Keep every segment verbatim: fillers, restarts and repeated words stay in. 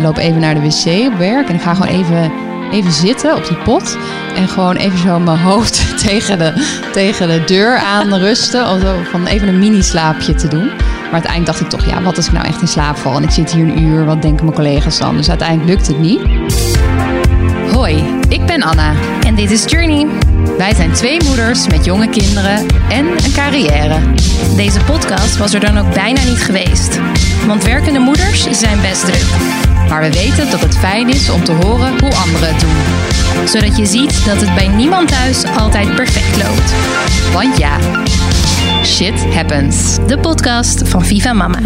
loop even naar de wc op werk en ik ga gewoon even, even zitten op die pot. En gewoon even zo mijn hoofd tegen de, tegen de deur aan rusten. Of zo, van even een mini-slaapje te doen. Maar uiteindelijk dacht ik toch, ja, wat als ik nou echt in slaap val? En ik zit hier een uur, wat denken mijn collega's dan? Dus uiteindelijk lukt het niet. Hoi, ik ben Anna. En dit is Journey. Wij zijn twee moeders met jonge kinderen en een carrière. Deze podcast was er dan ook bijna niet geweest. Want werkende moeders zijn best druk. Maar we weten dat het fijn is om te horen hoe anderen het doen. Zodat je ziet dat het bij niemand thuis altijd perfect loopt. Want ja, shit happens. De podcast van Viva Mama.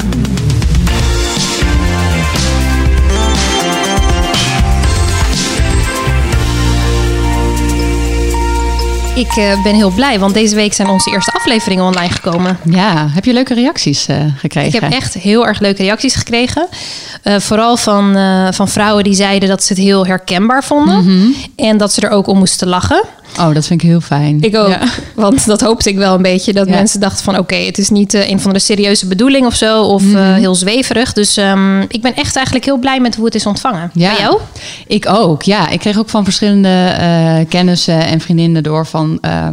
Ik uh, ben heel blij, want deze week zijn onze eerste afleveringen online gekomen. Ja, heb je leuke reacties uh, gekregen? Ik heb echt heel erg leuke reacties gekregen. Uh, vooral van, uh, van vrouwen die zeiden dat ze het heel herkenbaar vonden. Mm-hmm. En dat ze er ook om moesten lachen. Oh, dat vind ik heel fijn. Ik ook, ja. Want dat hoopte ik wel een beetje. Dat ja. mensen dachten van oké, okay, het is niet uh, een van de serieuze bedoeling of zo. Of mm-hmm. uh, heel zweverig. Dus um, ik ben echt eigenlijk heel blij met hoe het is ontvangen. Ja. Bij jou? Ik ook, ja. Ik kreeg ook van verschillende uh, kennissen en vriendinnen door van... Uh,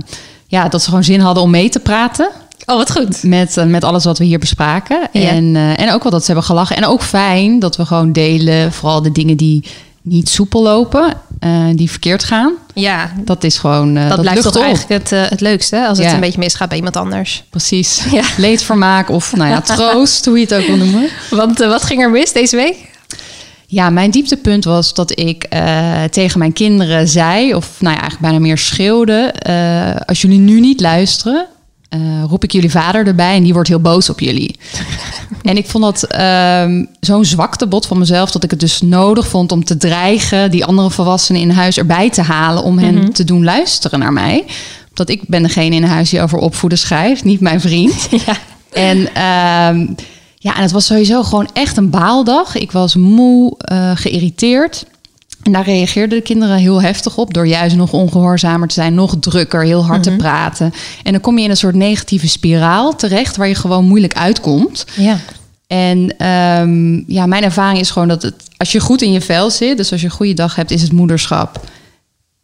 ja, dat ze gewoon zin hadden om mee te praten. Oh, wat goed. Met, met alles wat we hier bespraken. Ja. En, uh, en ook wel dat ze hebben gelachen. En ook fijn dat we gewoon delen. Vooral de dingen die niet soepel lopen. Uh, die verkeerd gaan. Ja. Dat is gewoon... Uh, dat, dat blijft toch eigenlijk het, uh, het leukste. Als ja. het een beetje misgaat bij iemand anders. Precies. Ja. Leedvermaak of nou ja, troost. Hoe je het ook wil noemen. Want uh, wat ging er mis deze week? Ja, mijn dieptepunt was dat ik uh, tegen mijn kinderen zei... of nou ja, eigenlijk bijna meer schreeuwde... Uh, als jullie nu niet luisteren... Uh, roep ik jullie vader erbij en die wordt heel boos op jullie. En ik vond dat um, zo'n zwaktebod van mezelf... dat ik het dus nodig vond om te dreigen... die andere volwassenen in huis erbij te halen... om hen mm-hmm. te doen luisteren naar mij. Omdat ik ben degene in huis die over opvoeden schrijft... niet mijn vriend. Ja. En, um, ja, en het was sowieso gewoon echt een baaldag. Ik was moe, uh, geïrriteerd... En daar reageerden de kinderen heel heftig op... door juist nog ongehoorzamer te zijn, nog drukker... heel hard mm-hmm. te praten. En dan kom je in een soort negatieve spiraal terecht... waar je gewoon moeilijk uitkomt. Ja. En um, ja, mijn ervaring is gewoon dat het, als je goed in je vel zit... dus als je een goede dag hebt, is het moederschap...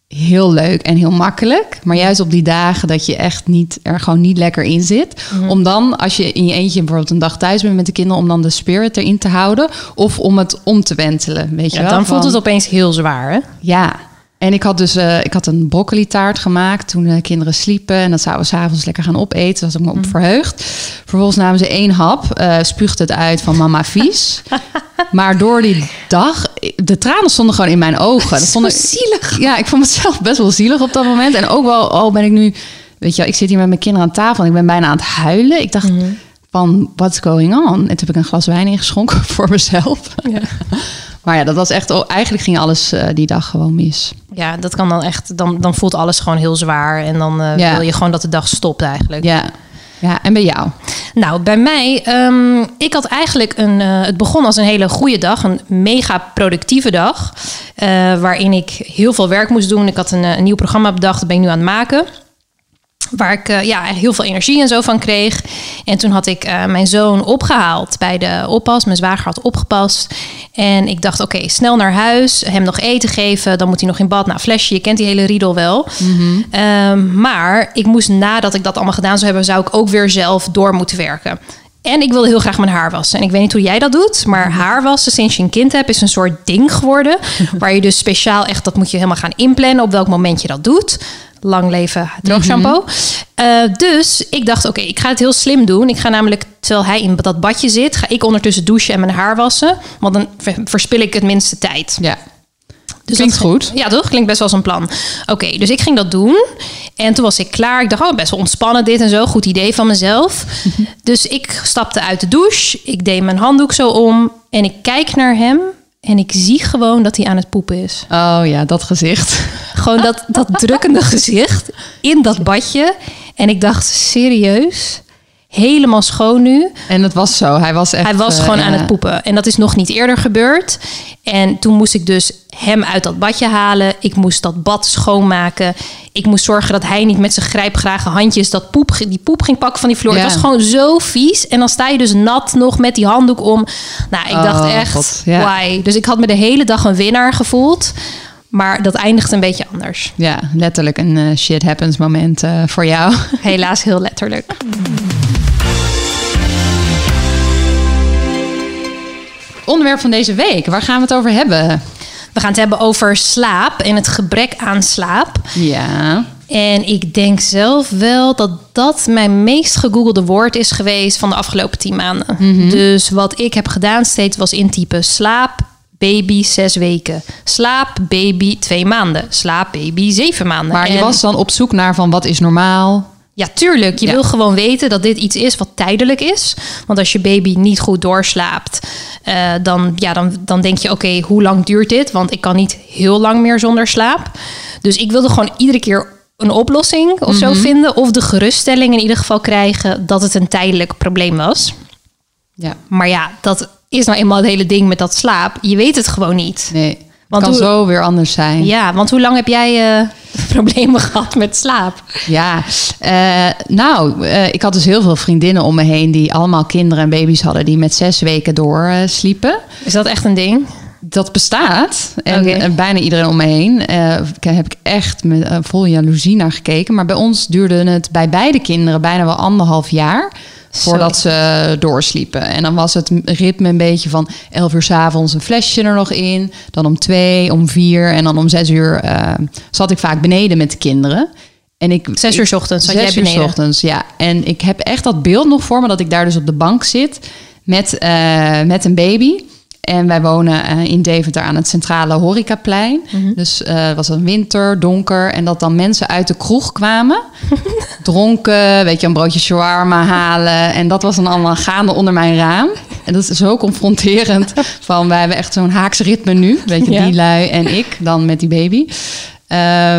heel leuk en heel makkelijk. Maar juist op die dagen dat je echt niet er gewoon niet lekker in zit. Mm-hmm. Om dan, als je in je eentje bijvoorbeeld een dag thuis bent met de kinderen... om dan de spirit erin te houden. Of om het om te wentelen. Weet ja, je wel? Dan van, voelt het opeens heel zwaar, hè? Ja. En ik had dus uh, ik had een broccoli taart gemaakt toen de kinderen sliepen. En dat zouden we s'avonds lekker gaan opeten. Daar was ik me op verheugd. Vervolgens namen ze één hap. Uh, spuugde het uit van mama vies. Maar door die dag... De tranen stonden gewoon in mijn ogen. Dat vond ik zielig. Ja, ik vond mezelf best wel zielig op dat moment. En ook wel, oh ben ik nu... Weet je wel, ik zit hier met mijn kinderen aan tafel. En ik ben bijna aan het huilen. Ik dacht mm-hmm. van, what's going on? En toen heb ik een glas wijn ingeschonken voor mezelf. Ja. Maar ja, dat was echt... Oh, eigenlijk ging alles uh, die dag gewoon mis. Ja, dat kan dan echt... Dan, dan voelt alles gewoon heel zwaar. En dan uh, ja. wil je gewoon dat de dag stopt eigenlijk. Ja. Ja, en bij jou? Nou, bij mij, um, ik had eigenlijk een... Uh, het begon als een hele goede dag. Een mega productieve dag. Uh, waarin ik heel veel werk moest doen. Ik had een, een nieuw programma bedacht. Dat ben ik nu aan het maken. Waar ik uh, ja, heel veel energie en zo van kreeg. En toen had ik uh, mijn zoon opgehaald bij de oppas. Mijn zwager had opgepast. En ik dacht, oké, okay, snel naar huis. Hem nog eten geven. Dan moet hij nog in bad. Nou, flesje, je kent die hele riedel wel. Mm-hmm. Um, maar ik moest nadat ik dat allemaal gedaan zou hebben... zou ik ook weer zelf door moeten werken. En ik wilde heel graag mijn haar wassen. En ik weet niet hoe jij dat doet, maar haar wassen sinds je een kind hebt... is een soort ding geworden. Waar je dus speciaal echt, dat moet je helemaal gaan inplannen... op welk moment je dat doet... Lang leven droogshampoo. Mm-hmm. Uh, dus ik dacht, oké, okay, ik ga het heel slim doen. Ik ga namelijk, terwijl hij in dat badje zit... ga ik ondertussen douchen en mijn haar wassen. Want dan verspil ik het minste tijd. Ja. Dus klinkt dat, goed. Ja, toch? Klinkt best wel als een plan. Oké, okay, dus ik ging dat doen. En toen was ik klaar. Ik dacht, oh, best wel ontspannen dit en zo. Goed idee van mezelf. Mm-hmm. Dus ik stapte uit de douche. Ik deed mijn handdoek zo om. En ik kijk naar hem... En ik zie gewoon dat hij aan het poepen is. Oh ja, dat gezicht. Gewoon dat, dat drukkende gezicht in dat badje. En ik dacht, serieus? Helemaal schoon nu. En dat was zo. Hij was echt... Hij was gewoon uh, ja. aan het poepen. En dat is nog niet eerder gebeurd. En toen moest ik dus hem uit dat badje halen. Ik moest dat bad schoonmaken. ik moest zorgen dat hij niet met zijn grijpgrage handjes dat poep, die poep ging pakken van die vloer. Ja. Het was gewoon zo vies. En dan sta je dus nat nog met die handdoek om. Nou, ik oh, dacht echt, God, ja. why? Dus ik had me de hele dag een winnaar gevoeld. Maar dat eindigt een beetje anders. Ja, letterlijk een uh, shit happens moment uh, voor jou. Helaas heel letterlijk. Onderwerp van deze week, waar gaan we het over hebben? We gaan het hebben over slaap en het gebrek aan slaap. Ja. En ik denk zelf wel dat dat mijn meest gegoogelde woord is geweest van de afgelopen tien maanden. Mm-hmm. Dus wat ik heb gedaan steeds was intypen slaap, baby zes weken. Slaap, baby twee maanden. Slaap, baby zeven maanden. Maar je en... was dan op zoek naar van wat is normaal? Ja, tuurlijk. Je ja. wil gewoon weten dat dit iets is wat tijdelijk is. Want als je baby niet goed doorslaapt, uh, dan, ja, dan, dan denk je, oké, okay, hoe lang duurt dit? Want ik kan niet heel lang meer zonder slaap. Dus ik wilde gewoon iedere keer een oplossing of mm-hmm. zo vinden. Of de geruststelling in ieder geval krijgen dat het een tijdelijk probleem was. Ja. Maar ja, dat is nou eenmaal het hele ding met dat slaap. Je weet het gewoon niet. Nee. Het kan hoe, zo weer anders zijn. Ja, want hoe lang heb jij uh, problemen gehad met slaap? Ja, uh, nou, uh, ik had dus heel veel vriendinnen om me heen die allemaal kinderen en baby's hadden die met zes weken door uh, sliepen. Is dat echt een ding? Dat bestaat. En okay. bijna iedereen om me heen. Uh, heb ik echt met, uh, vol jaloezie naar gekeken. Maar bij ons duurde het bij beide kinderen bijna wel anderhalf jaar voordat ze doorsliepen. En dan was het ritme een beetje van elf uur 's avonds een flesje er nog in. Dan om twee, om vier en dan om zes uur uh, zat ik vaak beneden met de kinderen. En ik, zes uur 's ochtends zat jij beneden? Zes uur 's ochtends, ja. En ik heb echt dat beeld nog voor me dat ik daar dus op de bank zit met, uh, met een baby. En wij wonen in Deventer aan het centrale horecaplein. Mm-hmm. Dus uh, het was een winter, donker. En dat dan mensen uit de kroeg kwamen. Dronken, weet je, een broodje shawarma halen. En dat was dan allemaal gaande onder mijn raam. En dat is zo confronterend. Van, wij hebben echt zo'n haaks ritme nu. Weet je, ja. die lui en ik dan met die baby.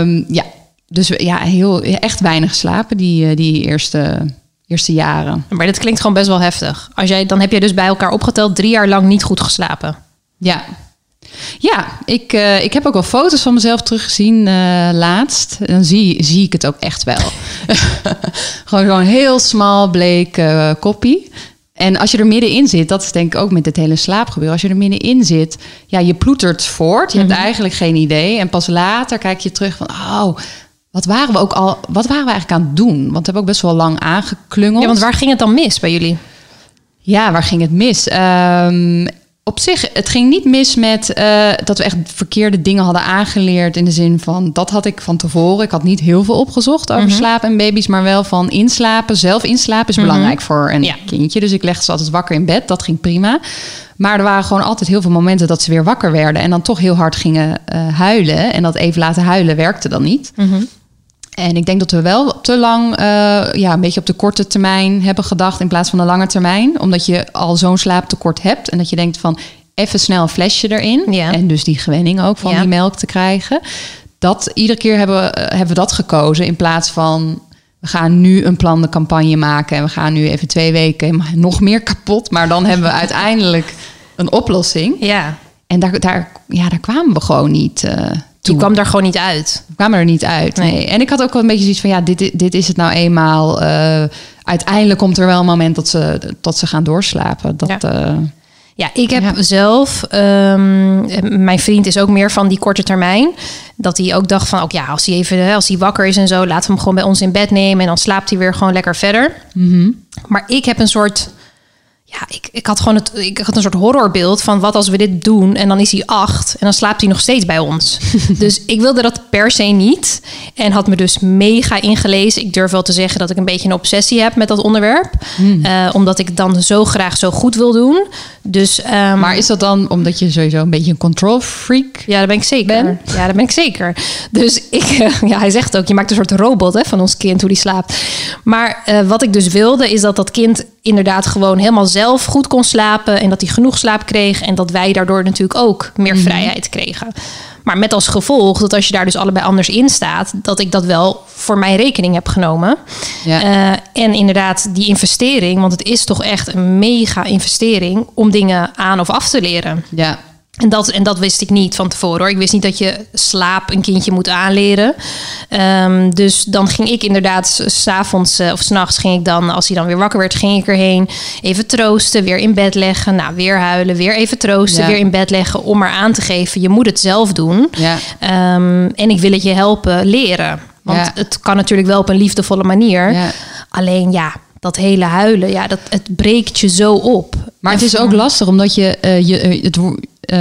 Um, ja, dus ja, heel, echt weinig slapen die, die eerste... eerste jaren. Maar dat klinkt gewoon best wel heftig. Als jij, dan heb je dus bij elkaar opgeteld drie jaar lang niet goed geslapen. Ja. Ja, ik, uh, ik heb ook wel foto's van mezelf teruggezien uh, laatst. En dan zie, zie ik het ook echt wel. Gewoon zo'n heel smal, bleek uh, koppie. En als je er middenin zit, dat is denk ik ook met dit hele slaapgebeuren. Als je er middenin zit, ja, je ploetert voort. Je mm-hmm. hebt eigenlijk geen idee. En pas later kijk je terug van, oh... Wat waren we ook al? Wat waren we eigenlijk aan het doen? Want we hebben ook best wel lang aangeklungeld. Ja, want waar ging het dan mis bij jullie? Ja, waar ging het mis? Um, op zich, het ging niet mis met uh, dat we echt verkeerde dingen hadden aangeleerd. In de zin van, dat had ik van tevoren. Ik had niet heel veel opgezocht over mm-hmm. slaap en baby's. Maar wel van inslapen. Zelf inslapen is mm-hmm. belangrijk voor een ja. kindje. Dus ik legde ze altijd wakker in bed. Dat ging prima. Maar er waren gewoon altijd heel veel momenten dat ze weer wakker werden. En dan toch heel hard gingen uh, huilen. En dat even laten huilen werkte dan niet. Mm-hmm. En ik denk dat we wel te lang, uh, ja, een beetje op de korte termijn hebben gedacht in plaats van de lange termijn. Omdat je al zo'n slaaptekort hebt en dat je denkt van even snel een flesje erin. Ja. En dus die gewenning ook van ja. die melk te krijgen. Dat iedere keer hebben we, hebben we dat gekozen in plaats van we gaan nu een plande campagne maken. En we gaan nu even twee weken nog meer kapot. Maar dan hebben we uiteindelijk een oplossing. Ja. En daar, daar, ja, daar kwamen we gewoon niet uh, Je kwam daar gewoon niet uit. Ik kwam er niet uit, nee. nee. En ik had ook wel een beetje zoiets van... ja, dit, dit is het nou eenmaal. Uh, uiteindelijk komt er wel een moment dat ze, dat ze gaan doorslapen. Dat, ja. Uh, ja, ik heb ja. zelf... Um, mijn vriend is ook meer van die korte termijn. Dat hij ook dacht van... ook ja, als hij even als hij wakker is en zo... laten we hem gewoon bij ons in bed nemen... en dan slaapt hij weer gewoon lekker verder. Mm-hmm. Maar ik heb een soort... Ja, ik, ik had gewoon het, ik had een soort horrorbeeld van wat als we dit doen en dan is hij acht en dan slaapt hij nog steeds bij ons. Dus ik wilde dat per se niet en had me dus mega ingelezen. Ik durf wel te zeggen dat ik een beetje een obsessie heb met dat onderwerp. Hmm. Uh, omdat ik dan zo graag zo goed wil doen. Dus, um, maar is dat dan omdat je sowieso een beetje een control freak? Ja, daar ben ik zeker. Ben? Ja, daar ben ik zeker. Dus ik, uh, ja, hij zegt ook, je maakt een soort robot hè, van ons kind, hoe die slaapt. Maar uh, wat ik dus wilde is dat dat kind inderdaad gewoon helemaal zelf goed kon slapen en dat hij genoeg slaap kreeg en dat wij daardoor natuurlijk ook meer mm-hmm. vrijheid kregen. Maar met als gevolg dat als je daar dus allebei anders in staat, dat ik dat wel voor mijn rekening heb genomen. Ja. Uh, en inderdaad die investering, want het is toch echt een mega investering om dingen aan of af te leren. Ja. En dat, en dat wist ik niet van tevoren, hoor. Ik wist niet dat je slaap een kindje moet aanleren. Um, dus dan ging ik inderdaad 's avonds uh, of 's nachts ging ik dan, als hij dan weer wakker werd, ging ik erheen. Even troosten, weer in bed leggen. Nou, weer huilen, weer even troosten, ja. weer in bed leggen. Om maar aan te geven, je moet het zelf doen. Ja. Um, en ik wil het je helpen leren. Want ja. het kan natuurlijk wel op een liefdevolle manier. Ja. Alleen ja... dat hele huilen, ja, dat het breekt je zo op. Maar het is ook lastig, omdat je, uh, je het, uh,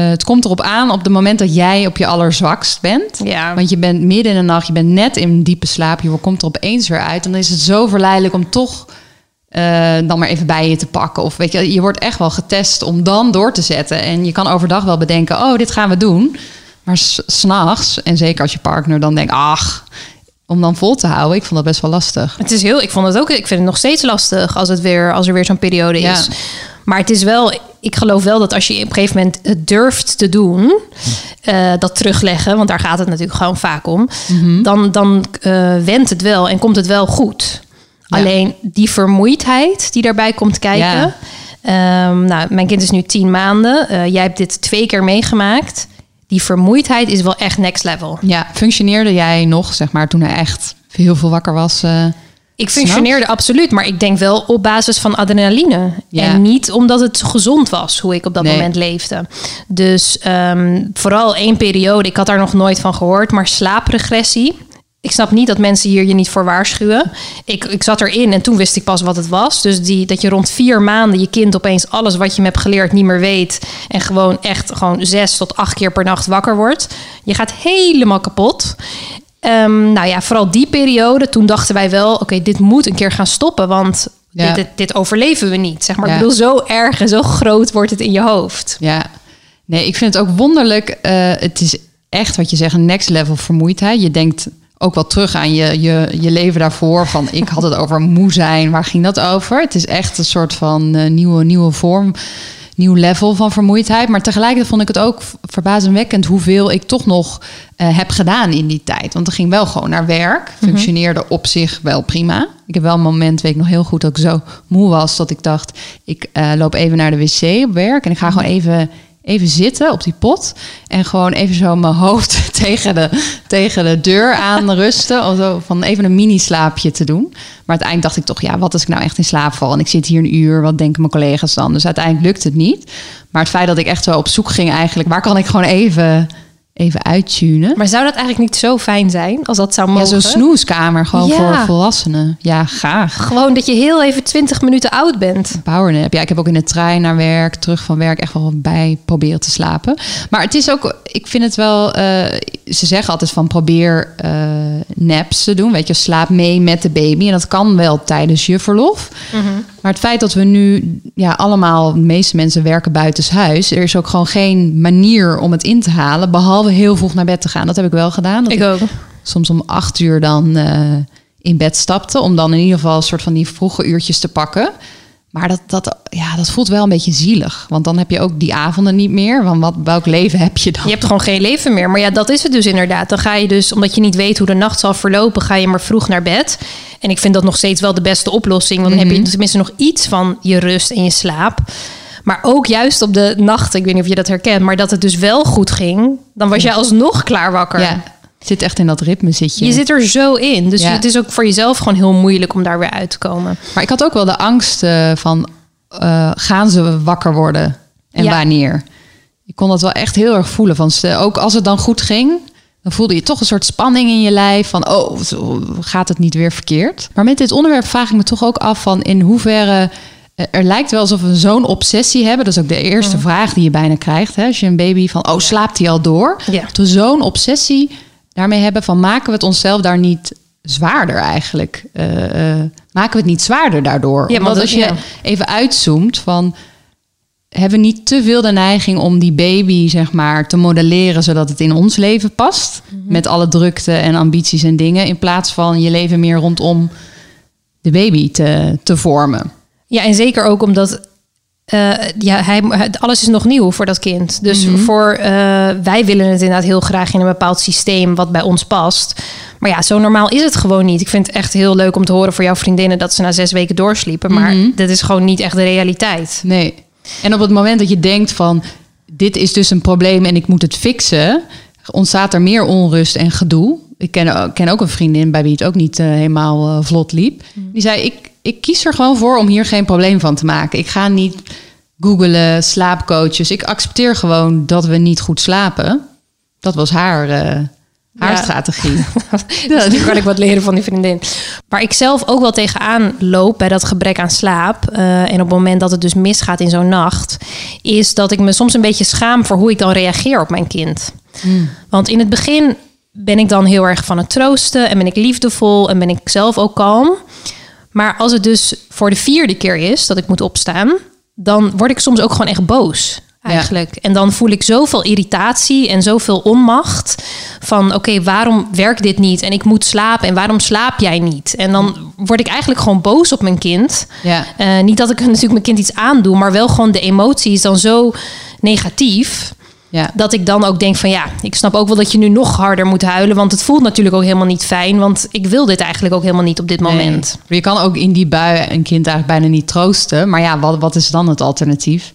het komt erop aan op het moment dat jij op je allerzwakst bent. Ja. Want je bent midden in de nacht, je bent net in diepe slaap, je komt er opeens weer uit. En dan is het zo verleidelijk om toch uh, dan maar even bij je te pakken. Of weet je, je wordt echt wel getest om dan door te zetten. En je kan overdag wel bedenken, oh, dit gaan we doen. Maar 's, 's nachts, en zeker als je partner dan denkt, ach... om dan vol te houden, ik vond dat best wel lastig. Het is heel, ik vond het ook, ik vind het nog steeds lastig als het weer, als er weer zo'n periode ja. is. Maar het is wel, ik geloof wel dat als je op een gegeven moment het durft te doen, uh, dat terugleggen, want daar gaat het natuurlijk gewoon vaak om, mm-hmm. dan, dan uh, wendt het wel en komt het wel goed. Ja. Alleen die vermoeidheid die daarbij komt kijken. Ja. Um, nou, mijn kind is nu tien maanden. Uh, jij hebt dit twee keer meegemaakt. Die vermoeidheid is wel echt next level. Ja, functioneerde jij nog, zeg maar, toen hij echt heel veel wakker was? Uh, ik functioneerde snapt? absoluut, maar ik denk wel op basis van adrenaline. Ja. En niet omdat het gezond was, hoe ik op dat nee. moment leefde. Dus um, vooral één periode, ik had daar nog nooit van gehoord, maar slaapregressie. Ik snap niet dat mensen hier je niet voor waarschuwen. Ik, ik zat erin en toen wist ik pas wat het was. Dus die, dat je rond vier maanden je kind opeens alles wat je hem hebt geleerd niet meer weet. En gewoon echt gewoon zes tot acht keer per nacht wakker wordt. Je gaat helemaal kapot. Um, nou ja, vooral die periode. Toen dachten wij wel, oké, okay, dit moet een keer gaan stoppen. Want ja. dit, dit, dit overleven we niet. Zeg maar. Ja. Ik bedoel, zo erg en zo groot wordt het in je hoofd. Ja, nee, ik vind het ook wonderlijk. Uh, het is echt wat je zegt, een next level vermoeidheid. Je denkt... ook wel terug aan je, je, je leven daarvoor. Van ik had het over moe zijn. Waar ging dat over? Het is echt een soort van uh, nieuwe, nieuwe vorm. Nieuw level van vermoeidheid. Maar tegelijkertijd vond ik het ook verbazingwekkend... hoeveel ik toch nog uh, heb gedaan in die tijd. Want het ging wel gewoon naar werk. Functioneerde mm-hmm. op zich wel prima. Ik heb wel een moment, weet ik nog heel goed... dat ik zo moe was dat ik dacht... ik uh, loop even naar de wc op werk... en ik ga gewoon even... Even zitten op die pot en gewoon even zo mijn hoofd tegen de, tegen de deur aan rusten. Of zo, van even een mini-slaapje te doen. Maar uiteindelijk dacht ik toch, ja, wat als ik nou echt in slaap val? En ik zit hier een uur, wat denken mijn collega's dan? Dus uiteindelijk lukt het niet. Maar het feit dat ik echt zo op zoek ging eigenlijk, waar kan ik gewoon even... even uittunen. Maar zou dat eigenlijk niet zo fijn zijn als dat zou mogen? Ja, zo'n snoezekamer gewoon ja. voor volwassenen. Ja, graag. Gewoon dat je heel even twintig minuten oud bent. Powernap. Ja, ik heb ook in de trein naar werk, terug van werk... echt wel bij proberen te slapen. Maar het is ook, ik vind het wel... Uh, ze zeggen altijd van probeer uh, naps te doen. Weet je, slaap mee met de baby. En dat kan wel tijdens je verlof. Mm-hmm. Maar het feit dat we nu ja, allemaal... de meeste mensen werken buitenshuis. Er is ook gewoon geen manier om het in te halen... behalve heel vroeg naar bed te gaan. Dat heb ik wel gedaan. Dat ik ook. Ik soms om acht uur dan uh, in bed stapte. Om dan in ieder geval een soort van die vroege uurtjes te pakken. Maar dat, dat, ja, dat voelt wel een beetje zielig. Want dan heb je ook die avonden niet meer. Want wat, welk leven heb je dan? Je hebt gewoon geen leven meer. Maar ja, dat is het dus inderdaad. Dan ga je dus, omdat je niet weet hoe de nacht zal verlopen... ga je maar vroeg naar bed. En ik vind dat nog steeds wel de beste oplossing. Want dan mm-hmm. heb je tenminste nog iets van je rust en je slaap... Maar ook juist op de nacht, ik weet niet of je dat herkent... maar dat het dus wel goed ging, dan was jij alsnog klaar wakker. Ja, zit echt in dat ritme, zit je. Je zit er zo in. Dus ja. het is ook voor jezelf gewoon heel moeilijk om daar weer uit te komen. Maar ik had ook wel de angst uh, van... Uh, gaan ze wakker worden en ja. wanneer? Ik kon dat wel echt heel erg voelen. Van, ook als het dan goed ging... dan voelde je toch een soort spanning in je lijf... van oh, gaat het niet weer verkeerd? Maar met dit onderwerp vraag ik me toch ook af... van in hoeverre... Er lijkt wel alsof we zo'n obsessie hebben. Dat is ook de eerste mm-hmm. vraag die je bijna krijgt. Hè? Als je een baby van, oh, slaapt hij al door? Ja. Dat we zo'n obsessie daarmee hebben van... maken we het onszelf daar niet zwaarder eigenlijk? Uh, maken we het niet zwaarder daardoor? Ja, want als je ja. even uitzoomt van... hebben we niet te veel de neiging om die baby, zeg maar, te modelleren... zodat het in ons leven past? Mm-hmm. Met alle drukte en ambities en dingen... in plaats van je leven meer rondom de baby te, te vormen. Ja, en zeker ook omdat uh, ja, hij, alles is nog nieuw voor dat kind. Dus mm-hmm. voor, uh, wij willen het inderdaad heel graag in een bepaald systeem wat bij ons past. Maar ja, zo normaal is het gewoon niet. Ik vind het echt heel leuk om te horen voor jouw vriendinnen dat ze na zes weken doorsliepen. Maar mm-hmm. dat is gewoon niet echt de realiteit. Nee. En op het moment dat je denkt van... dit is dus een probleem en ik moet het fixen, ontstaat er meer onrust en gedoe. Ik ken, ken ook een vriendin bij wie het ook niet uh, helemaal uh, vlot liep. Die zei, ik, ik kies er gewoon voor om hier geen probleem van te maken. Ik ga niet googlen, slaapcoaches. Ik accepteer gewoon dat we niet goed slapen. Dat was haar, uh, haar ja. strategie. Dus nu kan ik wat leren van die vriendin. Waar ik zelf ook wel tegenaan loop bij dat gebrek aan slaap... Uh, en op het moment dat het dus misgaat in zo'n nacht... is dat ik me soms een beetje schaam voor hoe ik dan reageer op mijn kind. Mm. Want in het begin... ben ik dan heel erg van het troosten en ben ik liefdevol en ben ik zelf ook kalm. Maar als het dus voor de vierde keer is dat ik moet opstaan... dan word ik soms ook gewoon echt boos eigenlijk. Ja. En dan voel ik zoveel irritatie en zoveel onmacht... van oké, okay, waarom werkt dit niet? En ik moet slapen en waarom slaap jij niet? En dan word ik eigenlijk gewoon boos op mijn kind. Ja. Uh, niet dat ik natuurlijk mijn kind iets aandoe... maar wel gewoon de emotie is dan zo negatief... Ja. Dat ik dan ook denk van ja, ik snap ook wel dat je nu nog harder moet huilen. Want het voelt natuurlijk ook helemaal niet fijn. Want ik wil dit eigenlijk ook helemaal niet op dit moment. Nee. Maar je kan ook in die bui een kind eigenlijk bijna niet troosten. Maar ja, wat, wat is dan het alternatief?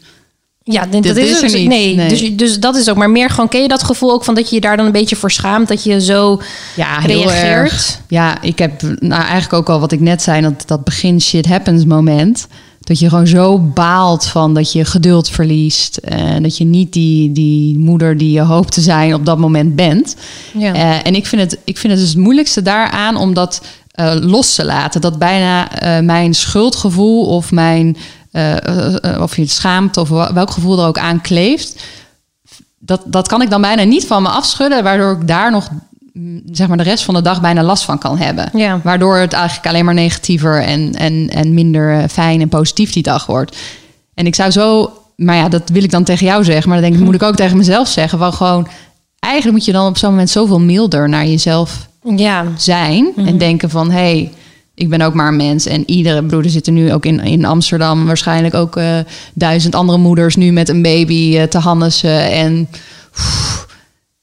Ja, dat, dat is, is er niet. Nee, nee. Dus, dus dat is ook. Maar meer gewoon, ken je dat gevoel ook van dat je je daar dan een beetje voor schaamt? Dat je zo ja, reageert? Heel erg. Ja, ik heb nou eigenlijk ook al wat ik net zei. Dat, dat begin shit happens moment. Dat je gewoon zo baalt van dat je geduld verliest. En dat je niet die, die moeder die je hoopt te zijn op dat moment bent. Ja. Uh, en ik vind, het, ik vind het dus het moeilijkste daaraan om dat uh, los te laten. Dat bijna uh, mijn schuldgevoel of mijn uh, uh, uh, of je het schaamt of welk gevoel er ook aan kleeft. Dat, dat kan ik dan bijna niet van me afschudden. Waardoor ik daar nog zeg maar de rest van de dag bijna last van kan hebben. Ja. Waardoor het eigenlijk alleen maar negatiever en, en, en minder fijn en positief die dag wordt. En ik zou zo... Maar ja, dat wil ik dan tegen jou zeggen. Maar dan denk ik, moet ik ook tegen mezelf zeggen. Want gewoon, eigenlijk moet je dan op zo'n moment zoveel milder naar jezelf ja. zijn. Mm-hmm. En denken van, hé, hey, ik ben ook maar een mens. En iedere broeder zit er nu ook in, in Amsterdam. Waarschijnlijk ook uh, duizend andere moeders nu met een baby uh, te hannissen. En... Poof,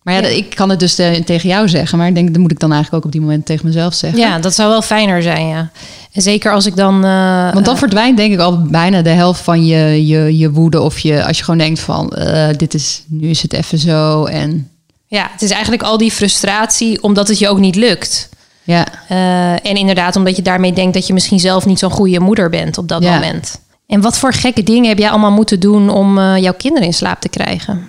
maar ja, ja, ik kan het dus te, tegen jou zeggen. Maar ik denk, dat moet ik dan eigenlijk ook op die moment tegen mezelf zeggen. Ja, dat zou wel fijner zijn, ja. En zeker als ik dan... Uh, Want dan uh, verdwijnt denk ik al bijna de helft van je, je, je woede. Of je, als je gewoon denkt van, uh, dit is, nu is het even zo. En... Ja, het is eigenlijk al die frustratie omdat het je ook niet lukt. Ja. Uh, en inderdaad, omdat je daarmee denkt dat je misschien zelf niet zo'n goede moeder bent op dat ja. moment. En wat voor gekke dingen heb jij allemaal moeten doen om uh, jouw kinderen in slaap te krijgen?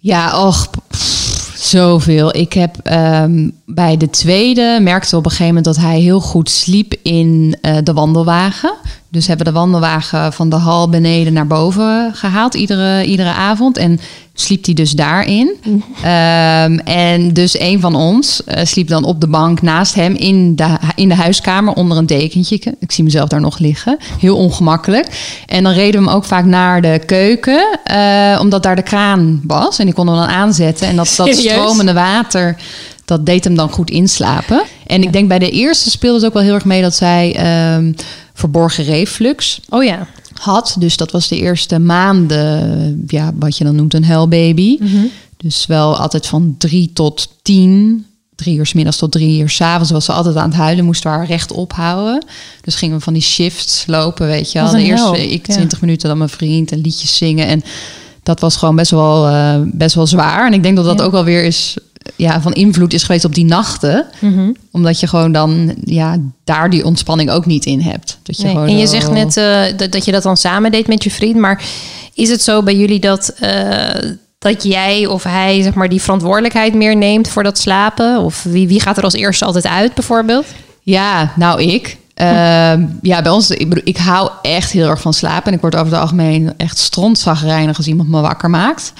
Ja, och, pff, zoveel. Ik heb um, bij de tweede merkte op een gegeven moment... dat hij heel goed sliep in uh, de wandelwagen. Dus hebben de wandelwagen van de hal beneden naar boven gehaald... iedere, iedere avond. En sliep hij dus daarin. Mm. Um, en dus een van ons uh, sliep dan op de bank naast hem... In de, in de huiskamer onder een dekentje. Ik zie mezelf daar nog liggen. Heel ongemakkelijk. En dan reden we hem ook vaak naar de keuken... Uh, omdat daar de kraan was. En die konden we dan aanzetten. En dat, dat stromende water... dat deed hem dan goed inslapen. En ik denk bij de eerste speelde het ook wel heel erg mee... dat zij um, verborgen reflux oh ja. had. Dus dat was de eerste maanden... ja, wat je dan noemt een huilbaby. Mm-hmm. Dus wel altijd van drie tot tien... drie uur 's middags tot drie uur 's avonds was ze altijd aan het huilen. Moesten we haar recht ophouden. Dus gingen we van die shifts lopen, weet je wel. De eerste ik twintig ja. minuten, dan mijn vriend en liedjes zingen. En dat was gewoon best wel, uh, best wel zwaar. En ik denk dat dat ja. ook wel weer is... ja, van invloed is geweest op die nachten. Mm-hmm. Omdat je gewoon dan ja, daar die ontspanning ook niet in hebt. Dat je nee. gewoon en je oh. zegt net uh, dat, dat je dat dan samen deed met je vriend. Maar is het zo bij jullie dat, uh, dat jij of hij zeg maar, die verantwoordelijkheid meer neemt voor dat slapen? Of wie, wie gaat er als eerste altijd uit bijvoorbeeld? Ja, nou ik. Uh, hm. Ja, bij ons, ik bedoel, ik hou echt heel erg van slapen. En ik word over het algemeen echt strontzagrijnig als iemand me wakker maakt.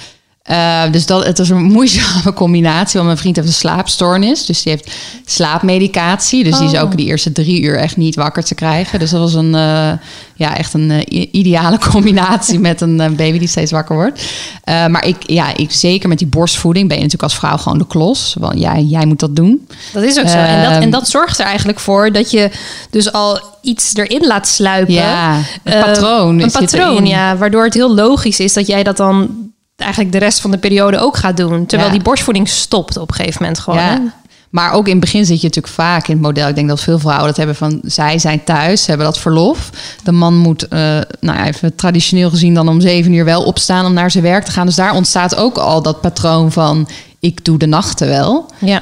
Uh, dus dat, het is een moeizame combinatie. Want mijn vriend heeft een slaapstoornis. Dus die heeft slaapmedicatie. Dus oh. die is ook die eerste drie uur echt niet wakker te krijgen. Dus dat was een, uh, ja, echt een uh, ideale combinatie met een uh, baby die steeds wakker wordt. Uh, maar ik, ja, ik, zeker met die borstvoeding ben je natuurlijk als vrouw gewoon de klos. Want jij, jij moet dat doen. Dat is ook zo. Uh, en, dat, en dat zorgt er eigenlijk voor dat je dus al iets erin laat sluipen. Ja, een patroon. Uh, een patroon, ja. Waardoor het heel logisch is dat jij dat dan... eigenlijk de rest van de periode ook gaat doen. Terwijl ja. die borstvoeding stopt op een gegeven moment gewoon. Ja. Maar ook in het begin zit je natuurlijk vaak in het model. Ik denk dat veel vrouwen dat hebben van... zij zijn thuis, hebben dat verlof. De man moet, uh, nou ja, even traditioneel gezien... dan om zeven uur wel opstaan om naar zijn werk te gaan. Dus daar ontstaat ook al dat patroon van... ik doe de nachten wel. Ja.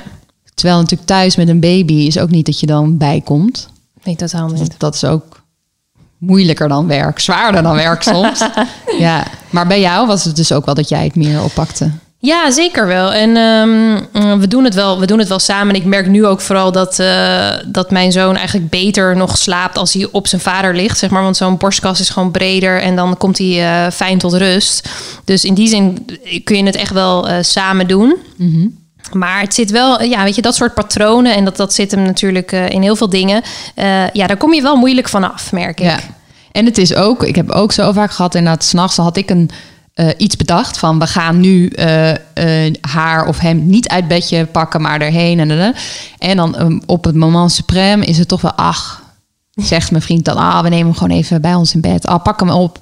Terwijl natuurlijk thuis met een baby... is ook niet dat je dan bijkomt. Nee, totaal niet. Dat is ook moeilijker dan werk. Zwaarder dan werk soms. Ja. Maar bij jou was het dus ook wel dat jij het meer oppakte. Ja, zeker wel. En um, we doen het wel, we doen het wel samen. En ik merk nu ook vooral dat, uh, dat mijn zoon eigenlijk beter nog slaapt als hij op zijn vader ligt, zeg maar. Want zo'n borstkas is gewoon breder en dan komt hij uh, fijn tot rust. Dus in die zin kun je het echt wel uh, samen doen. Mm-hmm. Maar het zit wel, ja, weet je, dat soort patronen. En dat, dat zit hem natuurlijk uh, in heel veel dingen. Uh, ja, daar kom je wel moeilijk vanaf, merk ik. Ja. En het is ook, ik heb ook zo vaak gehad, inderdaad, 's nachts had ik een... Uh, iets bedacht van we gaan nu uh, uh, haar of hem niet uit bedje pakken, maar erheen. En, en, en dan um, op het moment suprême is het toch wel, ach, zegt mijn vriend dan, ah, we nemen hem gewoon even bij ons in bed. Ah, pak hem op.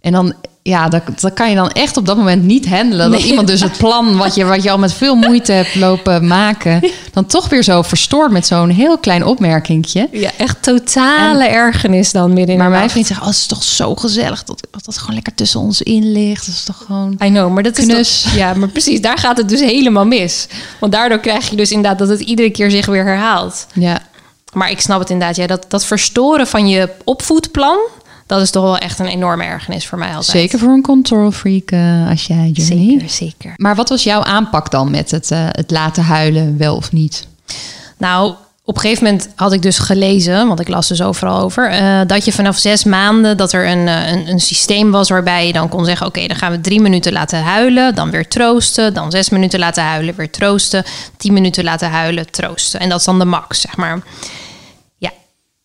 En dan, ja, dat, dat kan je dan echt op dat moment niet handelen. Nee. Dat iemand dus het plan wat je, wat je al met veel moeite hebt lopen maken... dan toch weer zo verstoord met zo'n heel klein opmerkingje. Ja, echt totale en, ergernis dan midden in. Maar mijn vriend zegt, oh, het is toch zo gezellig dat dat gewoon lekker tussen ons in ligt. Dat is toch gewoon... I know, maar dat is toch, ja, maar precies, daar gaat het dus helemaal mis. Want daardoor krijg je dus inderdaad dat het iedere keer zich weer herhaalt. Ja. Maar ik snap het inderdaad, ja, dat, dat verstoren van je opvoedplan... dat is toch wel echt een enorme ergernis voor mij altijd. Zeker voor een control freak uh, als jij Journey. Zeker, zeker. Maar wat was jouw aanpak dan met het, uh, het laten huilen, wel of niet? Nou, op een gegeven moment had ik dus gelezen, want ik las dus overal over... Uh, dat je vanaf zes maanden dat er een, een, een systeem was waarbij je dan kon zeggen... oké, okay, dan gaan we drie minuten laten huilen, dan weer troosten... dan zes minuten laten huilen, weer troosten... tien minuten laten huilen, troosten. En dat is dan de max, zeg maar...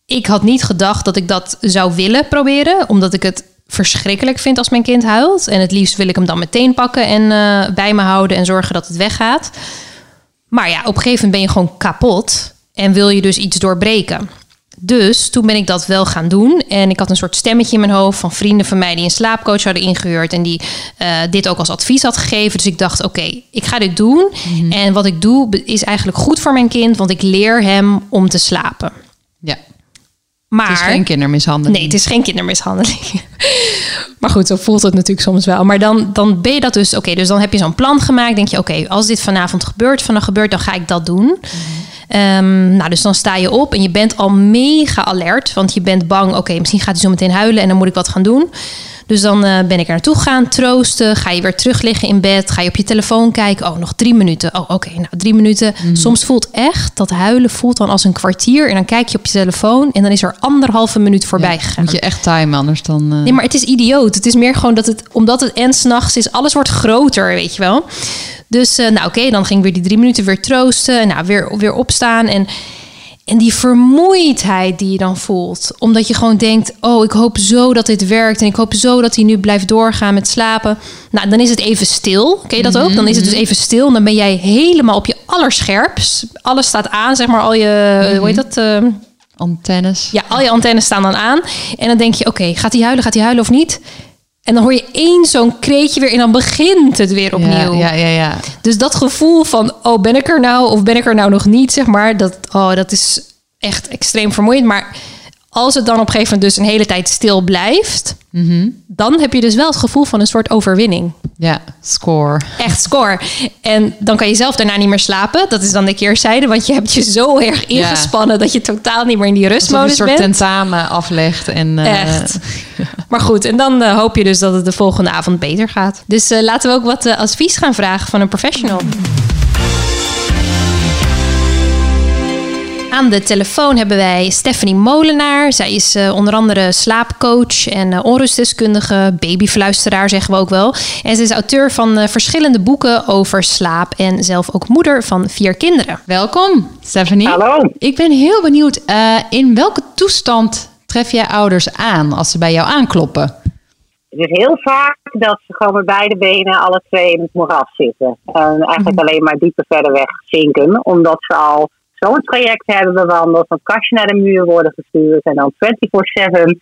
Ik had niet gedacht dat ik dat zou willen proberen... omdat ik het verschrikkelijk vind als mijn kind huilt. En het liefst wil ik hem dan meteen pakken en uh, bij me houden... en zorgen dat het weggaat. Maar ja, op een gegeven moment ben je gewoon kapot... en wil je dus iets doorbreken. Dus toen ben ik dat wel gaan doen. En ik had een soort stemmetje in mijn hoofd... van vrienden van mij die een slaapcoach hadden ingehuurd... en die uh, dit ook als advies had gegeven. Dus ik dacht, oké, okay, ik ga dit doen. Mm-hmm. En wat ik doe is eigenlijk goed voor mijn kind... want ik leer hem om te slapen. Ja. Maar, het is geen kindermishandeling. Nee, het is geen kindermishandeling. Maar goed, zo voelt het natuurlijk soms wel. Maar dan, dan ben je dat dus... Oké, okay, dus dan heb je zo'n plan gemaakt. Denk je, oké, okay, als dit vanavond gebeurt, vanavond gebeurt... dan ga ik dat doen. Mm-hmm. um, nou, dus dan sta je op en je bent al mega alert. Want je bent bang, oké, okay, misschien gaat hij zo meteen huilen... en dan moet ik wat gaan doen. Dus dan uh, ben ik er naartoe gegaan, troosten. Ga je weer terug liggen in bed. Ga je op je telefoon kijken. Oh, nog drie minuten. Oh, oké, okay, nou drie minuten. Mm. Soms voelt echt, dat huilen voelt dan als een kwartier. En dan kijk je op je telefoon. En dan is er anderhalve minuut voorbij ja, gegaan. Moet je echt timen, anders dan... Uh... Nee, maar het is idioot. Het is meer gewoon dat het, omdat het en 's nachts is, alles wordt groter, weet je wel. Dus, uh, nou oké, okay, dan ging ik weer die drie minuten weer troosten. En nou, weer, weer opstaan en... En die vermoeidheid die je dan voelt. Omdat je gewoon denkt, oh, ik hoop zo dat dit werkt. En ik hoop zo dat hij nu blijft doorgaan met slapen. Nou, dan is het even stil. Ken je dat ook? Dan is het dus even stil. En dan ben jij helemaal op je allerscherps. Alles staat aan, zeg maar. Al je, mm-hmm. hoe heet dat? Uh, antennes. Ja, al je antennes staan dan aan. En dan denk je, oké, okay, gaat hij huilen? Gaat hij huilen of niet? En dan hoor je één zo'n kreetje weer en dan begint het weer opnieuw. Ja, ja, ja, ja. Dus dat gevoel van, oh, ben ik er nou of ben ik er nou nog niet, zeg maar. Dat, oh, dat is echt extreem vermoeiend. Maar als het dan op een gegeven moment dus een hele tijd stil blijft... Mm-hmm. dan heb je dus wel het gevoel van een soort overwinning. Ja, score. Echt score. En dan kan je zelf daarna niet meer slapen. Dat is dan de keerzijde, want je hebt je zo erg ingespannen... Ja. dat je totaal niet meer in die rustmodus bent. Dat je een soort bent. Tentamen aflegt. En, uh... Echt. Maar goed, en dan uh, hoop je dus dat het de volgende avond beter gaat. Dus uh, laten we ook wat uh, advies gaan vragen van een professional. Aan de telefoon hebben wij Stephanie Molenaar. Zij is uh, onder andere slaapcoach en uh, onrustdeskundige, babyfluisteraar zeggen we ook wel. En ze is auteur van uh, verschillende boeken over slaap en zelf ook moeder van vier kinderen. Welkom, Stephanie. Hallo. Ik ben heel benieuwd, uh, in welke toestand tref jij ouders aan als ze bij jou aankloppen? Het is heel vaak dat ze gewoon met beide benen alle twee in het moeras zitten. En eigenlijk mm. alleen maar dieper verder weg zinken, omdat ze al... zo'n traject hebben bewandeld, van het kastje naar de muur worden gestuurd... en dan vierentwintig zeven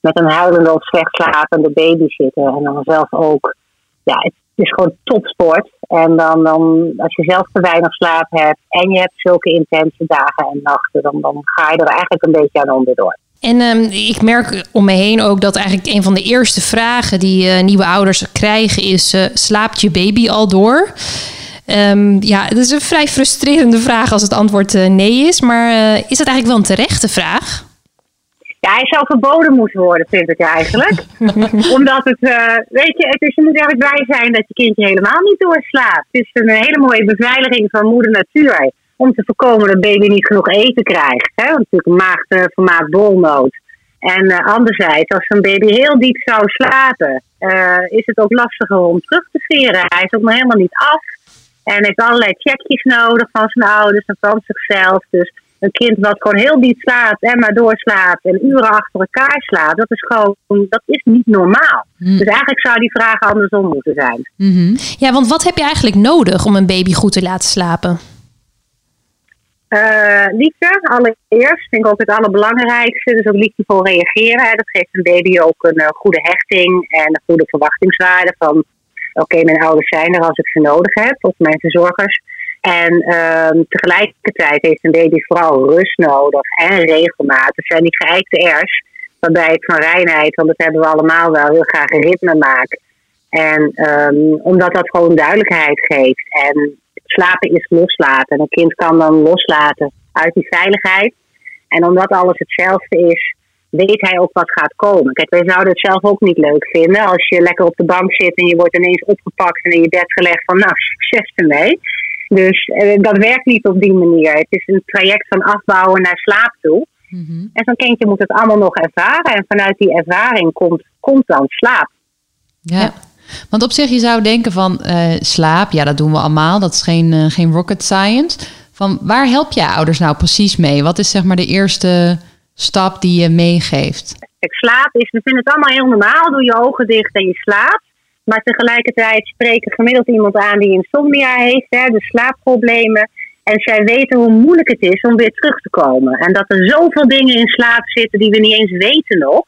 met een huilende of slecht slapende baby zitten. En dan zelf ook, ja, het het is gewoon topsport. En dan, dan, als je zelf te weinig slaap hebt en je hebt zulke intense dagen en nachten, dan, dan ga je er eigenlijk een beetje aan onderdoor. En um, ik merk om me heen ook dat eigenlijk een van de eerste vragen die uh, nieuwe ouders krijgen is, uh, slaapt je baby al door? Um, ja, dat is een vrij frustrerende vraag als het antwoord uh, nee is. Maar uh, is dat eigenlijk wel een terechte vraag? Ja, hij zou verboden moeten worden, vind ik eigenlijk. Omdat het, uh, weet je, het is, je moet eigenlijk blij zijn dat je kindje helemaal niet doorslaapt. Het is een hele mooie beveiliging van moeder natuur. Om te voorkomen dat baby niet genoeg eten krijgt. Hè? Want natuurlijk maag, uh, formaat bolnood. En uh, anderzijds, als zo'n baby heel diep zou slapen, uh, is het ook lastiger om terug te veren. Hij is ook nog helemaal niet af. En heeft allerlei checkjes nodig van zijn ouders en van zichzelf. Dus een kind wat gewoon heel diep slaapt en maar doorslaapt en uren achter elkaar slaapt, dat is gewoon, dat is niet normaal. Mm. Dus eigenlijk zou die vraag andersom moeten zijn. Mm-hmm. Ja, want wat heb je eigenlijk nodig om een baby goed te laten slapen? Uh, liefde, allereerst, vind ik ook het allerbelangrijkste. Dus ook liefdevol reageren. Hè. Dat geeft een baby ook een uh, goede hechting en een goede verwachtingswaarde van, oké, okay, mijn ouders zijn er als ik ze nodig heb, of mijn verzorgers. En uh, tegelijkertijd heeft een baby vooral rust nodig en regelmaat. Het zijn die geëikte ers, waarbij het van reinheid, want dat hebben we allemaal wel, heel graag een ritme maakt. En um, omdat dat gewoon duidelijkheid geeft. En slapen is loslaten. En een kind kan dan loslaten uit die veiligheid. En omdat alles hetzelfde is, weet hij ook wat gaat komen. Kijk, wij zouden het zelf ook niet leuk vinden als je lekker op de bank zit en je wordt ineens opgepakt en in je bed gelegd van, nou, succes ermee. Dus eh, dat werkt niet op die manier. Het is een traject van afbouwen naar slaap toe. Mm-hmm. En zo'n kindje moet het allemaal nog ervaren. En vanuit die ervaring komt, komt dan slaap. Ja, ja. Want op zich, je zou denken van uh, slaap, ja, dat doen we allemaal. Dat is geen, uh, geen rocket science. Van waar help je ouders nou precies mee? Wat is zeg maar de eerste stap die je meegeeft? Kijk, slaap is, we vinden het allemaal heel normaal. Doe je ogen dicht en je slaapt. Maar tegelijkertijd spreken gemiddeld iemand aan die insomnia heeft, hè, dus slaapproblemen. En zij weten hoe moeilijk het is om weer terug te komen. En dat er zoveel dingen in slaap zitten die we niet eens weten nog.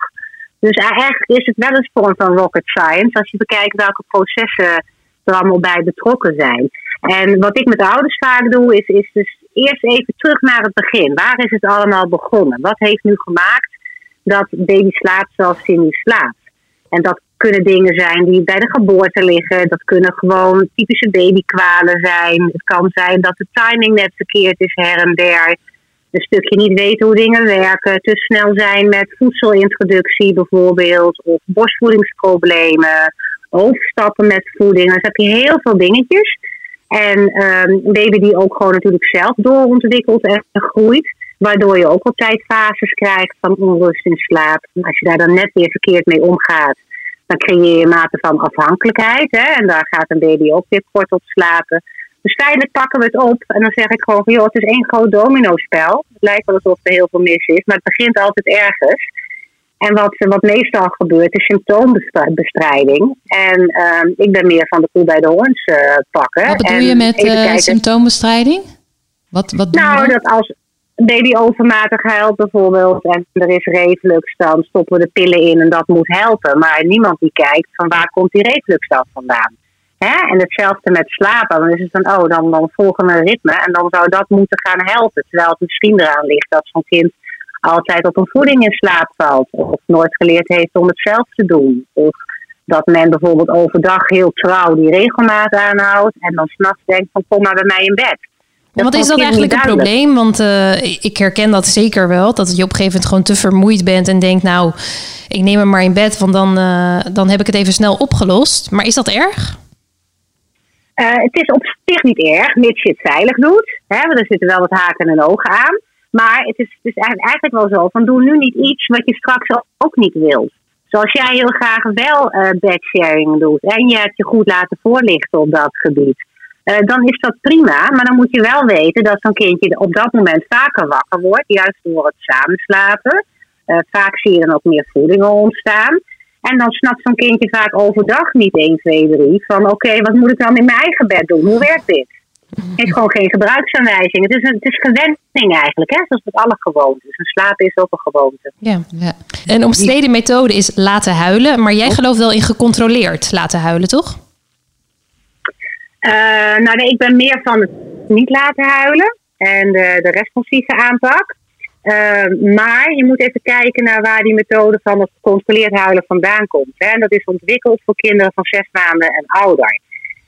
Dus eigenlijk is het wel een vorm van rocket science als je bekijkt welke processen er allemaal bij betrokken zijn. En wat ik met de ouders vaak doe, is, is dus eerst even terug naar het begin. Waar is het allemaal begonnen? Wat heeft nu gemaakt dat baby slaapt zoals hij nu slaapt? En dat kunnen dingen zijn die bij de geboorte liggen. Dat kunnen gewoon typische babykwalen zijn. Het kan zijn dat de timing net verkeerd is her en der. Een stukje niet weten hoe dingen werken. Te snel zijn met voedselintroductie bijvoorbeeld. Of borstvoedingsproblemen. Overstappen met voeding. Dus heb je heel veel dingetjes. En um, een baby die ook gewoon natuurlijk zelf doorontwikkelt en groeit. Waardoor je ook altijd fases krijgt van onrust in slaap. Als je daar dan net weer verkeerd mee omgaat, dan creëer je een mate van afhankelijkheid. Hè? En daar gaat een baby ook weer kort op slapen. Dus tijdelijk pakken we het op. En dan zeg ik gewoon, joh, het is één groot domino-spel. Het lijkt wel alsof er heel veel mis is. Maar het begint altijd ergens. En wat, wat meestal gebeurt, is symptoombestrijding. En uh, ik ben meer van de koe bij de hoorns uh, pakken. Wat bedoel en je met uh, symptoombestrijding? Wat, wat doe nou, je? Dat als baby overmatig huilt bijvoorbeeld en er is reflux, dan stoppen we de pillen in en dat moet helpen. Maar niemand die kijkt van waar komt die reflux dan vandaan. Hè? En hetzelfde met slapen. Dan is het van, oh, dan, dan volgen we een ritme en dan zou dat moeten gaan helpen. Terwijl het misschien eraan ligt dat zo'n kind altijd op een voeding in slaap valt. Of nooit geleerd heeft om het zelf te doen. Of dat men bijvoorbeeld overdag heel trouw die regelmaat aanhoudt en dan 's nachts denkt van, kom maar bij mij in bed. Dat Wat is dat eigenlijk een probleem? Want uh, ik herken dat zeker wel. Dat je op een gegeven moment gewoon te vermoeid bent en denkt, nou, ik neem hem maar in bed, want dan, uh, dan heb ik het even snel opgelost. Maar is dat erg? Uh, het is op zich niet erg, mits je het veilig doet. Hè, want er zitten wel wat haken en ogen aan. Maar het is, het is eigenlijk wel zo van, doe nu niet iets wat je straks ook niet wilt. Zoals jij heel graag wel uh, bedsharing doet en je hebt je goed laten voorlichten op dat gebied. Uh, dan is dat prima, maar dan moet je wel weten dat zo'n kindje op dat moment vaker wakker wordt. Juist door het samenslapen. Uh, vaak zie je dan ook meer voedingen ontstaan. En dan snapt zo'n kindje vaak overdag niet één, twee, drie van oké, okay, wat moet ik dan in mijn eigen bed doen? Hoe werkt dit? Het is gewoon geen gebruiksaanwijzing. Het is, een, het is gewenning eigenlijk, hè? Zoals met alle gewoontes. En slapen is ook een gewoonte. Ja, ja. Een omstreden methode is laten huilen. Maar jij gelooft wel in gecontroleerd laten huilen, toch? Uh, nou nee, ik ben meer van het niet laten huilen en de, de responsieve aanpak. Uh, maar je moet even kijken naar waar die methode van het gecontroleerd huilen vandaan komt. Hè? En dat is ontwikkeld voor kinderen van zes maanden en ouder.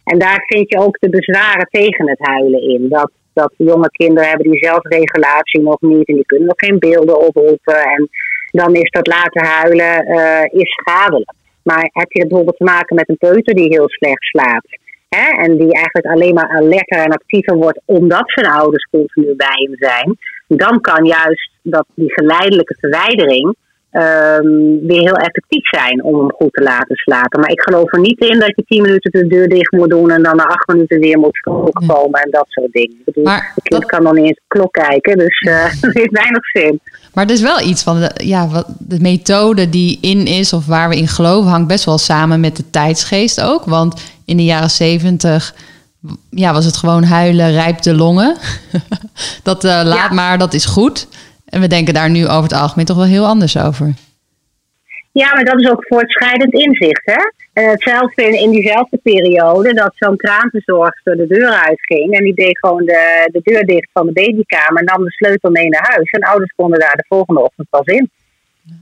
En daar vind je ook de bezwaren tegen het huilen in. Dat, dat jonge kinderen hebben die zelfregulatie nog niet en die kunnen nog geen beelden oproepen. En dan is dat laten huilen uh, is schadelijk. Maar heb je bijvoorbeeld te maken met een peuter die heel slecht slaapt? Hè? En die eigenlijk alleen maar alerter en actiever wordt omdat zijn ouders continu bij hem zijn. Dan kan juist dat die geleidelijke verwijdering um, weer heel effectief zijn om hem goed te laten slapen. Maar ik geloof er niet in dat je tien minuten de deur dicht moet doen en dan na acht minuten weer moet komen en dat soort dingen. Ik bedoel, maar, het kind dat... kan dan niet eens de klok kijken, dus uh, dat heeft weinig zin. Maar het is wel iets van de, ja, wat de methode die in is of waar we in geloven hangt best wel samen met de tijdsgeest ook. Want in de jaren zeventig... ja, was het gewoon huilen, rijp de longen. dat uh, laat ja. maar, dat is goed. En we denken daar nu over het algemeen toch wel heel anders over. Ja, maar dat is ook voortschrijdend inzicht, hè? Uh, hetzelfde in, in diezelfde periode dat zo'n kraamverzorgster de deur uitging. En die deed gewoon de, de deur dicht van de babykamer en nam de sleutel mee naar huis. En ouders konden daar de volgende ochtend pas in.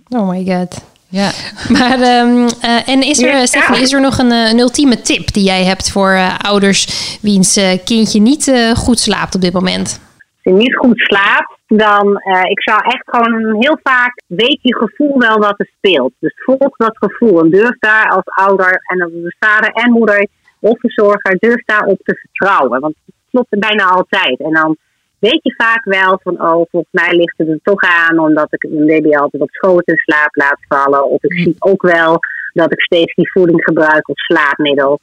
Oh my god. Ja. Maar um, uh, en is er, ja, Stephanie, is er nog een, een ultieme tip die jij hebt voor uh, ouders wiens uh, kindje niet uh, goed slaapt op dit moment? Als je niet goed slaapt, dan uh, ik zou echt gewoon heel vaak weet je gevoel wel wat er speelt. Dus volg dat gevoel en durf daar als ouder en als vader en moeder of verzorger durf daarop te vertrouwen. Want het klopt bijna altijd. En dan weet je vaak wel van, oh, volgens mij ligt het er toch aan omdat ik mijn baby altijd op schoot in slaap laat vallen. Of ik zie ook wel dat ik steeds die voeding gebruik of slaapmiddel.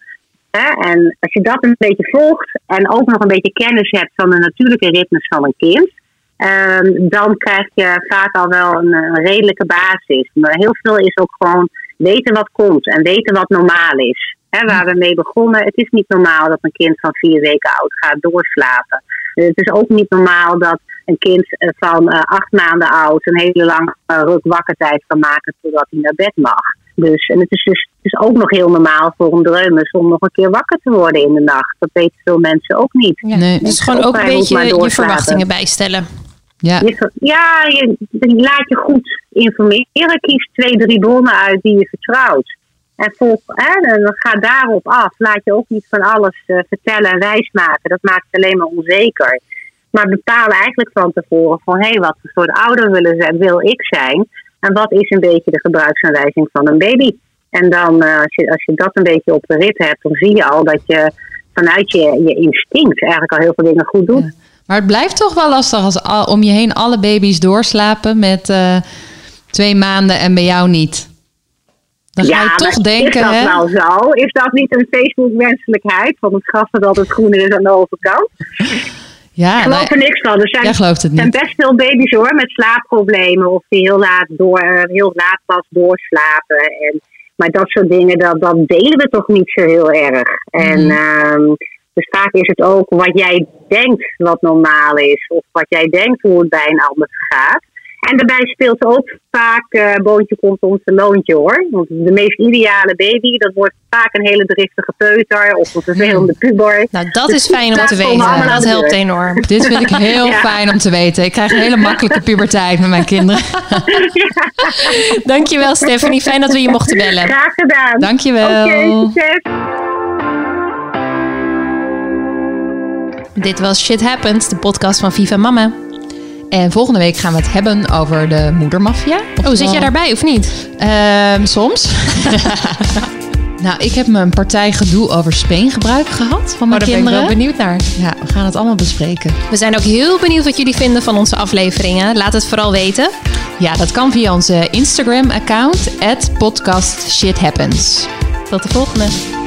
He? En als je dat een beetje volgt en ook nog een beetje kennis hebt van de natuurlijke ritmes van een kind, um, dan krijg je vaak al wel een, een redelijke basis. Maar heel veel is ook gewoon weten wat komt en weten wat normaal is. He? Waar we mee begonnen, het is niet normaal dat een kind van vier weken oud gaat doorslapen. Het is ook niet normaal dat een kind van uh, acht maanden oud een hele lange uh, ruk wakkertijd kan maken voordat hij naar bed mag. Dus, en het is, dus, het is ook nog heel normaal voor een dreumes om nog een keer wakker te worden in de nacht. Dat weten veel mensen ook niet. Ja, nee. Dus gewoon ook een beetje je verwachtingen bijstellen. Ja, je, ja je, laat je goed informeren. Kies twee, drie bronnen uit die je vertrouwt. En volg, hè, en ga daarop af. Laat je ook niet van alles uh, vertellen en wijsmaken. Dat maakt het alleen maar onzeker. Maar bepaal eigenlijk van tevoren van, hé, hey, wat voor soort ouder willen zijn, wil ik zijn? En wat is een beetje de gebruiksaanwijzing van een baby? En dan, uh, als, je, als je dat een beetje op de rit hebt, dan zie je al dat je vanuit je, je instinct eigenlijk al heel veel dingen goed doet. Ja. Maar het blijft toch wel lastig als al, om je heen alle baby's doorslapen met uh, twee maanden en bij jou niet. Dan ga je ja, toch denken, is dat hè? Nou zo? Is dat niet een Facebook-menselijkheid? Van het gras dat het groener is aan de overkant? Ja, ik geloof nou, er niks van. Er zijn, ja, gelooft het niet. zijn best veel baby's hoor, met slaapproblemen. Of die heel laat, door, heel laat pas doorslapen. En, maar dat soort dingen, dat, dat delen we toch niet zo heel erg. En mm. um, dus vaak is het ook wat jij denkt wat normaal is. Of wat jij denkt hoe het bij een ander gaat. En daarbij speelt ook vaak uh, boontje komt om zijn loontje hoor. Want de meest ideale baby, dat wordt vaak een hele driftige peuter of een vervelende puber. Nou, dat dus is fijn om te weten. Dat helpt deur. enorm. Dit vind ik heel ja. fijn om te weten. Ik krijg een hele makkelijke puberteit met mijn kinderen. Ja. Dankjewel Stephanie, fijn dat we je mochten bellen. Graag gedaan. Dankjewel. Okay, dit was Shit Happens, de podcast van Viva Mama. En volgende week gaan we het hebben over de moedermafia. Oh, zit wel... jij daarbij of niet? Uh, soms. Nou, ik heb me een partij gedoe over speengebruik gehad van mijn oh, kinderen. Daar ben ik wel benieuwd naar. Ja, we gaan het allemaal bespreken. We zijn ook heel benieuwd wat jullie vinden van onze afleveringen. Laat het vooral weten. Ja, dat kan via onze Instagram-account, at podcast shit happens. Tot de volgende.